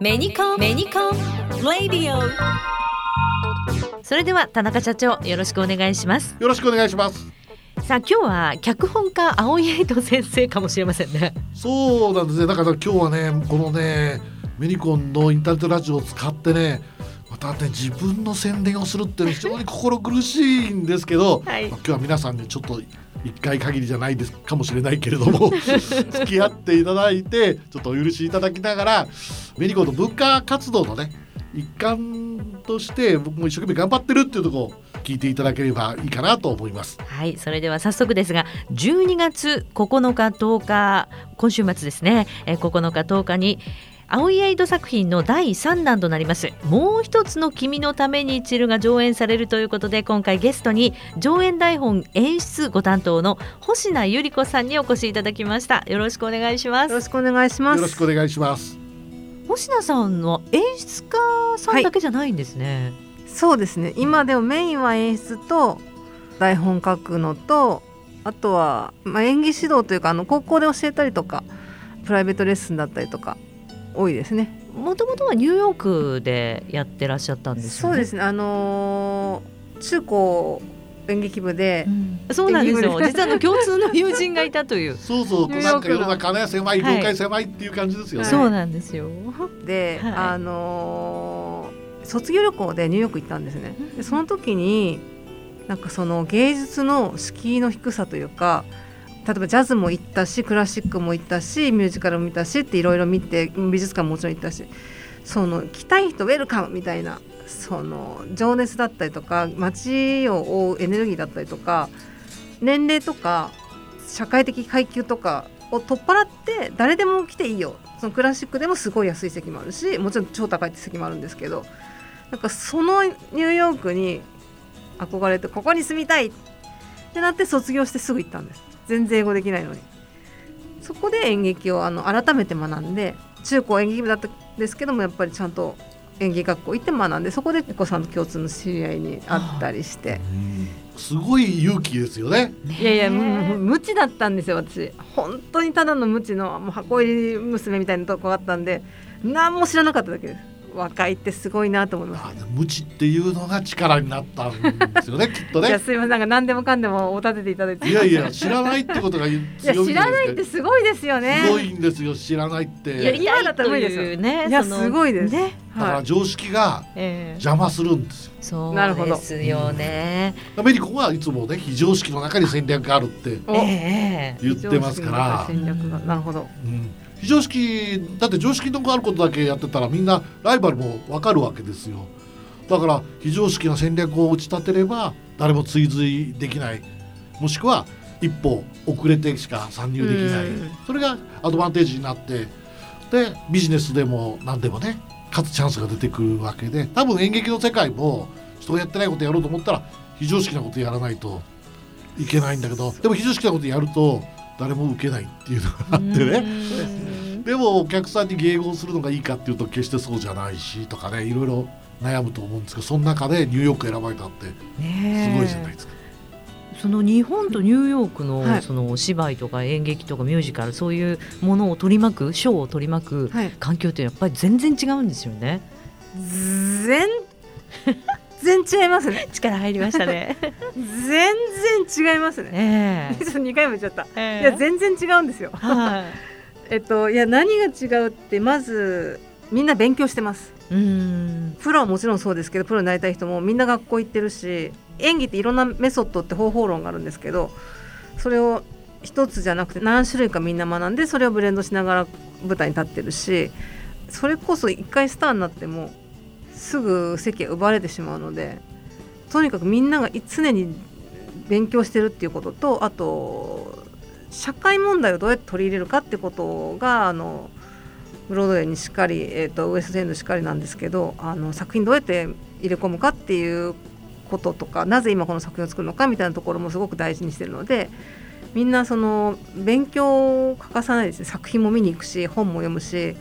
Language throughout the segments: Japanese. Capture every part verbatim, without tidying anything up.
メニコンメニコンレディオ。それでは田中社長、よろしくお願いします。よろしくお願いします。さあ、今日は脚本家青井エイト先生かもしれませんね。そうなんですね。だから今日はね、このねメニコンのインターネットラジオを使ってね、またね自分の宣伝をするって非常に心苦しいんですけど、はい、まあ、今日は皆さんにちょっといっかい限りじゃないですかもしれないけれども付き合っていただいて、ちょっとお許しいただきながら、メニコンの文化活動のね一環として僕も一生懸命頑張ってるっていうところを聞いていただければいいかなと思います。はい、それでは早速ですが、じゅうにがつここのかとおか、今週末ですね、えここのかとおかに青井エイト作品のだいさんだんとなりますもう一つの君のために散るが上演されるということで、今回ゲストに上演台本演出ご担当の星名由里子さんにお越しいただきました。よろしくお願いします。よろしくお願いします。よろしくお願いします。星名さんは演出家さんだけじゃないんですね。はい、そうですね。今でもメインは演出と台本書くのと、あとは、まあ、演技指導というか、あの高校で教えたりとかプライベートレッスンだったりとか多いですね。もともとはニューヨークでやってらっしゃったんですよね。そうですね、あのー、中高演劇部で、うん、そうなんですよ。実はの共通の友人がいたというそうそう、なんか世の中ね、狭い、業界狭いっていう感じですよね。はい、そうなんですよ。で、はい、あのー、卒業旅行でニューヨーク行ったんですね。でその時になんかその芸術の敷居の低さというか、例えばジャズも行ったし、クラシックも行ったし、ミュージカルも見たしっていろいろ見て、美術館ももちろん行ったし、その来たい人ウェルカムみたいな、その情熱だったりとか、街を追うエネルギーだったりとか、年齢とか社会的階級とかを取っ払って誰でも来ていいよ。そのクラシックでもすごい安い席もあるし、もちろん超高い席もあるんですけど、なんかそのニューヨークに憧れて、ここに住みたいってなって卒業してすぐ行ったんです。全然英語できないのに。そこで演劇をあの改めて学んで、中高演劇部だったんですけども、やっぱりちゃんと演劇学校行って学んで、そこでエコさんと共通の知り合いに会ったりして、はあ、うん、すごい勇気ですよね。いやいや、無知だったんですよ。私本当にただの無知のもう箱入り娘みたいなとこがあったんで、何も知らなかっただけです。若いってすごいなと思います。無知っていうのが力になったんですよねきっとね。いや、すいません、なんか何でもかんでもお立てていただいていやいや、知らないってことが強いんですよ。いや、知らないってすごいですよね。すごいんですよ、知らないって。いや、嫌だったら無理ですよね。いや、すごいですね。だから常識が邪魔するんですよ。えー、そうですよね。うん、メニコンはいつもね、非常識の中に戦略があるって言ってますから、えー、非常識の中に戦略が、なるほど。うん、非常識だって、常識のあることだけやってたらみんなライバルも分かるわけですよ。だから非常識な戦略を打ち立てれば誰も追随できない、もしくは一歩遅れてしか参入できない。それがアドバンテージになって、でビジネスでも何でもね、勝つチャンスが出てくるわけで、多分演劇の世界も人がやってないことやろうと思ったら非常識なことやらないといけないんだけど、でも非常識なことやると誰も受けないっていうのがあってね。でもお客さんに迎合するのがいいかっていうと決してそうじゃないしとかね、いろいろ悩むと思うんですけど、その中でニューヨーク選ばれたってすごいじゃないですか。ね、その日本とニューヨーク の、はい、そのお芝居とか演劇とかミュージカル、そういうものを取り巻く、ショーを取り巻く環境ってやっぱり全然違うんですよね。はい、全然違いますね。力入りましたね全然違いますね。えー、ちょっとにかいも言っちゃった、えー、いや全然違うんですよ。はいえっと、いや何が違うって、まずみんな勉強してます。うーん、プロはもちろんそうですけど、プロになりたい人もみんな学校行ってるし、演技っていろんなメソッドって方法論があるんですけど、それを一つじゃなくて何種類かみんな学んで、それをブレンドしながら舞台に立ってるし、それこそ一回スターになってもすぐ席が奪われてしまうので、とにかくみんなが常に勉強してるっていうことと、あと社会問題をどうやって取り入れるかってことが、あのブロードウェイにしかり、えー、とウエストエンドしかりなんですけど、あの作品どうやって入れ込むかっていうこととか、なぜ今この作品を作るのかみたいなところもすごく大事にしてるので、みんなその勉強を欠かさないですね。作品も見に行くし、本も読むし、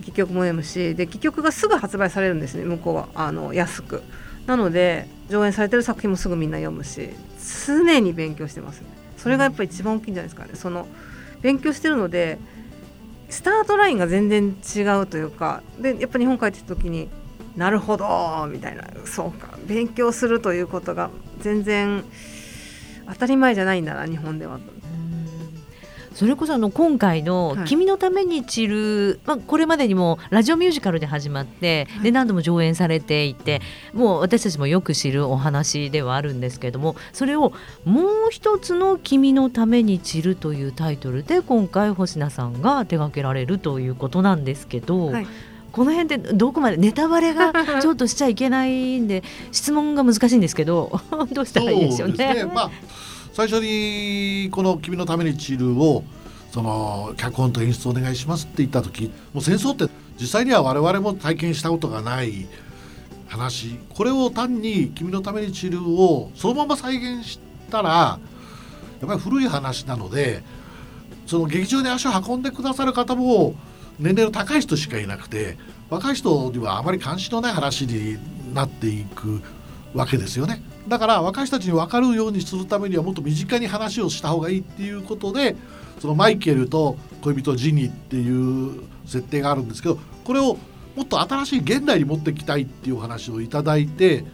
戯曲も読むし、で戯曲がすぐ発売されるんですね、向こうはあの安く。なので上演されてる作品もすぐみんな読むし、常に勉強してますね。それがやっぱり一番大きいんじゃないですかね。その勉強してるので、スタートラインが全然違うというか、でやっぱ日本帰ってきた時になるほどみたいな、そうか勉強するということが全然当たり前じゃないんだな日本では。それこそあの今回の君のために散る、はいまあ、これまでにもラジオミュージカルで始まって、はい、で何度も上演されていて、もう私たちもよく知るお話ではあるんですけれども、それをもう一つの君のために散るというタイトルで今回星名さんが手掛けられるということなんですけど、はい、この辺ってどこまでネタバレがちょっとしちゃいけないんで質問が難しいんですけどどうしたらいいでしょうね。そうですね、まあ最初にこの君のために散るをその脚本と演出お願いしますって言った時、もう戦争って実際には我々も体験したことがない話、これを単に君のために散るをそのまま再現したらやっぱり古い話なので、その劇場に足を運んでくださる方も年齢の高い人しかいなくて、若い人にはあまり関心のない話になっていくわけですよね。だから若い人たちに分かるようにするためにはもっと身近に話をした方がいいっていうことで、そのマイケルと恋人ジニーっていう設定があるんですけど、これをもっと新しい現代に持ってきたいっていうお話をいただいて、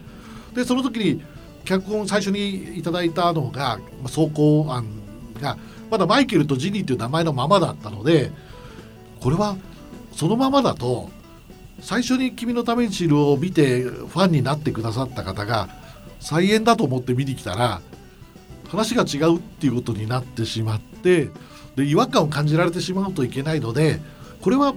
でその時に脚本最初にいただいたのが草稿案がまだマイケルとジニーっていう名前のままだったので、これはそのままだと最初に君のために散るを見てファンになってくださった方が再演だと思って見に来たら話が違うっていうことになってしまって、で違和感を感じられてしまうといけないので、これは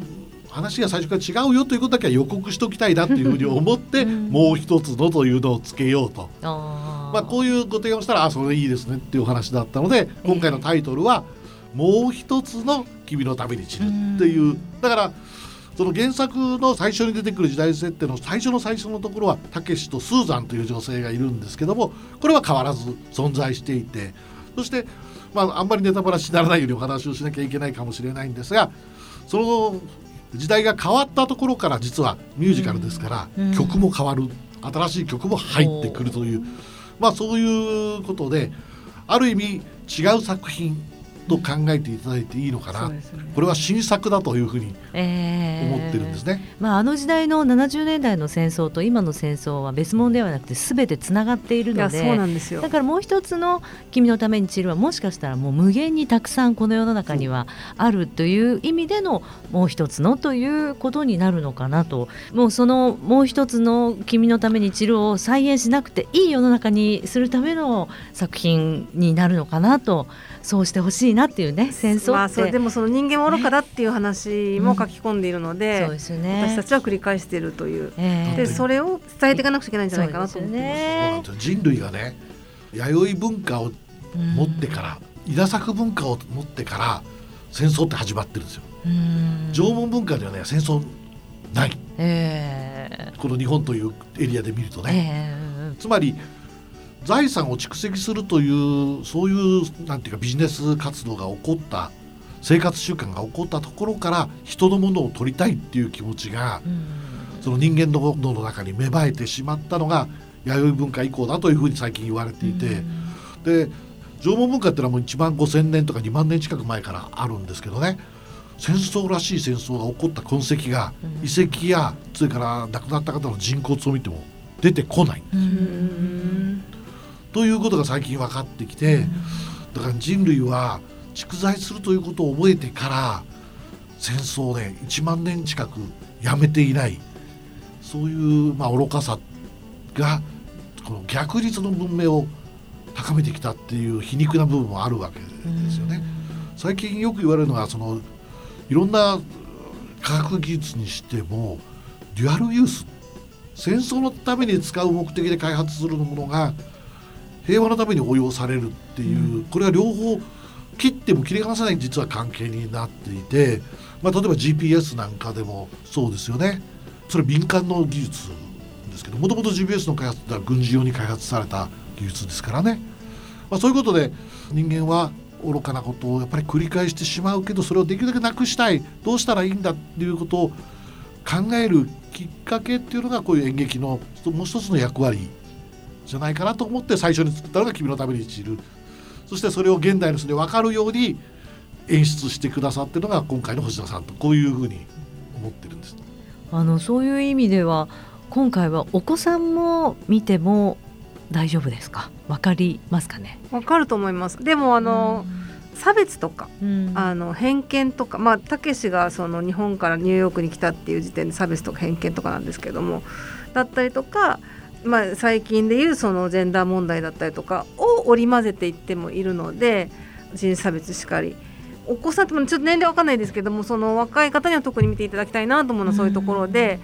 話が最初から違うよということだけは予告しときたいなというふうに思ってもう一つのというのをつけようとあ、まあ、こういうご提案をしたらあそれいいですねっていうお話だったので、今回のタイトルはもう一つの君のために散るっていう、だからその原作の最初に出てくる時代設定の最初の最初のところはたけしとスーザンという女性がいるんですけども、これは変わらず存在していて、そして、まあ、あんまりネタバラシにならないようにお話をしなきゃいけないかもしれないんですが、その時代が変わったところから実はミュージカルですから、うん、曲も変わる、新しい曲も入ってくるという、まあ、そういうことである意味違う作品と考えていただいていいのかな、ね、これは新作だというふうに思ってるんですね、えーまあ、あの時代のななじゅうねんだいの戦争と今の戦争は別物ではなくて全てつながっているの で, そうなんですよ。だからもう一つの君のために散るはもしかしたらもう無限にたくさんこの世の中にはあるという意味でのもう一つのということになるのかなと、もうそのもう一つの君のために散るを再現しなくていい世の中にするための作品になるのかなと、そうしてほしいなっていうね、戦争って、まあ、そうでもその人間も愚かだっていう話も書き込んでいるので、ねうんそうですね、私たちは繰り返しているという、えー、でそれを伝えていかなくちゃいけないんじゃないかなと思ってます。そうですね、人類がね弥生文化を持ってから、うん、稲作文化を持ってから戦争って始まってるんですよ。うん縄文文化ではね戦争ない、えー、この日本というエリアで見るとね、えー、つまり財産を蓄積するというそういうなんていうかビジネス活動が起こった生活習慣が起こったところから人のものを取りたいっていう気持ちが、うん、その人間の脳の中に芽生えてしまったのが弥生文化以降だというふうに最近言われていて、うん、で縄文文化っていうのはもういちまんごせんねんとかにまんねん近く前からあるんですけどね、戦争らしい戦争が起こった痕跡が遺跡やそれから亡くなった方の人骨を見ても出てこないんですよ、うんということが最近分かってきて、だから人類は蓄財するということを覚えてから戦争でいちまんねん近くやめていない、そういうまあ愚かさがこの逆にその文明を高めてきたっていう皮肉な部分もあるわけですよね。最近よく言われるのはそのいろんな科学技術にしてもデュアルユース、戦争のために使う目的で開発するものが平和のために応用されるっていう、これは両方切っても切り離せない実は関係になっていて、まあ、例えば ジーピーエス なんかでもそうですよね。それ民間の技術ですけど、もともと ジーピーエス の開発ってのは軍事用に開発された技術ですからね、まあ、そういうことで人間は愚かなことをやっぱり繰り返してしまうけど、それをできるだけなくしたい、どうしたらいいんだっていうことを考えるきっかけっていうのがこういう演劇のもう一つの役割じゃないかなと思って最初に作ったのが君のために散る。そしてそれを現代の人に分かるように演出してくださってるのが今回の星野さんと、こういうふうに思ってるんです。あのそういう意味では今回はお子さんも見ても大丈夫ですか？わかりますかね？わかると思います。でもあの、うん、差別とか、うん、あの偏見とか、まあたけしがその日本からニューヨークに来たっていう時点で差別とか偏見とかなんですけども、だったりとか、まあ、最近でいうそのジェンダー問題だったりとかを織り交ぜていってもいるので、人種差別しかり、お子さんってちょっと年齢わかんないですけども、その若い方には特に見ていただきたいなと思うのはそういうところで、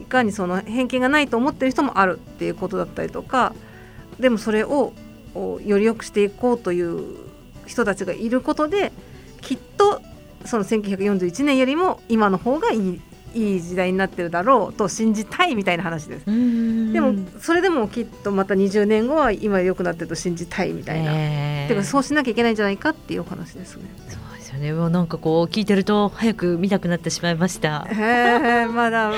いかにその偏見がないと思ってる人もあるっていうことだったりとか、でもそれをより良くしていこうという人たちがいることで、きっとそのせんきゅうひゃくよんじゅういちねんよりも今の方がいいいい時代になってるだろうと信じたいみたいな話です。でもそれでもきっとまたにじゅうねんごは今良くなってると信じたいみたいな、えー、てかそうしなきゃいけないんじゃないかっていうお話ですね。そうですよね。もうなんかこう聞いてると早く見たくなってしまいました、えー、まだ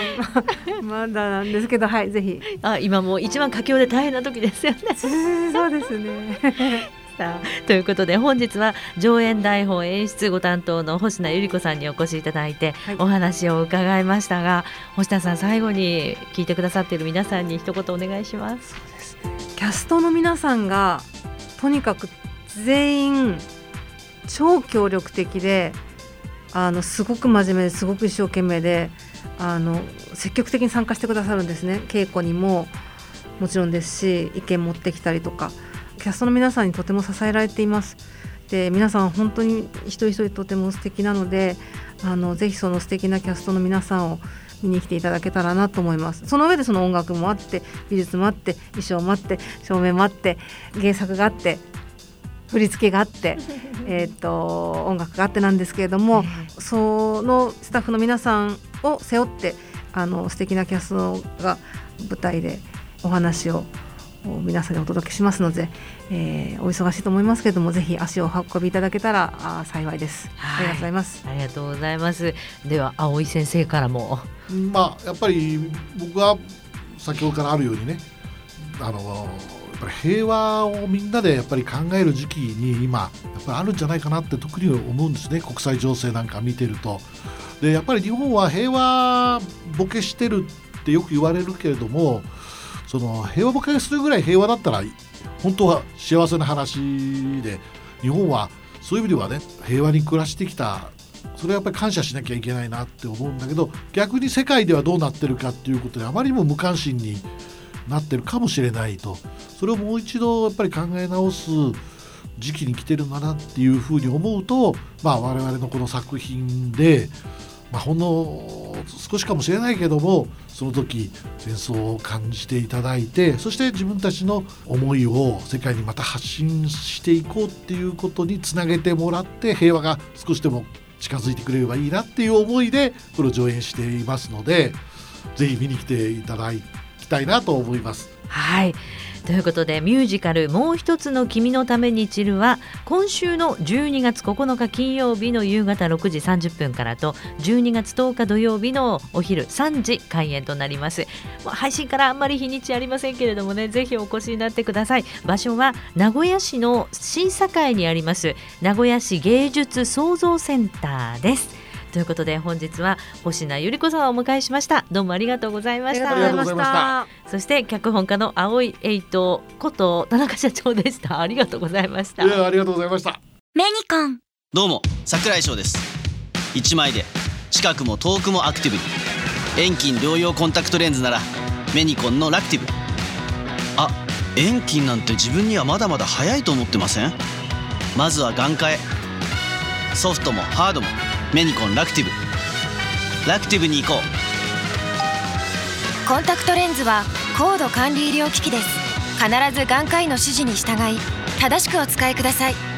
まだなんですけど、はい、ぜひ。あ、今もう一番佳境で大変な時ですよね。そうですね。ということで本日は上演台本演出ご担当の星名由里子さんにお越しいただいてお話を伺いましたが、星名さん、最後に聞いてくださっている皆さんに一言お願いします。そうですね、キャストの皆さんがとにかく全員超協力的で、あのすごく真面目ですごく一生懸命で、あの積極的に参加してくださるんですね。稽古にももちろんですし、意見持ってきたりとか、キャストの皆さんにとても支えられています。で、皆さん本当に一人一人とても素敵なので、あのぜひその素敵なキャストの皆さんを見に来ていただけたらなと思います。その上でその音楽もあって、美術もあって、衣装もあって、照明もあって、原作があって、振り付けがあってえと音楽があってなんですけれども、そのスタッフの皆さんを背負って、あの素敵なキャストが舞台でお話を皆さんにお届けしますので、えー、お忙しいと思いますけれども、ぜひ足をお運びいただけたら幸いです。ありがとうございます。ありがとうございます。では青井先生からも、まあ、やっぱり僕は先ほどからあるようにね、あのやっぱり平和をみんなでやっぱり考える時期に今やっぱりあるんじゃないかなって特に思うんですね。国際情勢なんか見てると、でやっぱり日本は平和ボケしてるってよく言われるけれども、その平和ボケするぐらい平和だったら本当は幸せな話で、日本はそういう意味ではね、平和に暮らしてきた、それはやっぱり感謝しなきゃいけないなって思うんだけど、逆に世界ではどうなってるかっていうことであまりにも無関心になってるかもしれないと、それをもう一度やっぱり考え直す時期に来てるんだなっていうふうに思うと、まあ我々のこの作品で、まあ、ほんの少しかもしれないけども、その時戦争を感じていただいて、そして自分たちの思いを世界にまた発信していこうっていうことにつなげてもらって、平和が少しでも近づいてくれればいいなっていう思いでこれを上演していますので、ぜひ見に来ていただきたいなと思います。はい、ということでミュージカルもう一つの君のために散るは今週のじゅうにがつここのか金曜日の夕方ろくじさんじゅっぷんからとじゅうにがつとおか土曜日のお昼さんじ開演となります。配信からあんまり日にちありませんけれどもね、ぜひお越しになってください。場所は名古屋市の新栄にあります名古屋市芸術創造センターです。ということで本日は星名由里子さんをお迎えしました。どうもありがとうございました。ありがとうございました。そして脚本家の青井エイトこと田中社長でした。ありがとうございました。いや、ありがとうございました。メニコン、どうも櫻井翔です。いちまいで近くも遠くもアクティブに、遠近両用コンタクトレンズならメニコンのラクティブ。あ、遠近なんて自分にはまだまだ早いと思ってません？まずは眼科へ。ソフトもハードもメニコンラクティブ。ラクティブに行こう。コンタクトレンズは高度管理医療機器です。必ず眼科医の指示に従い正しくお使いください。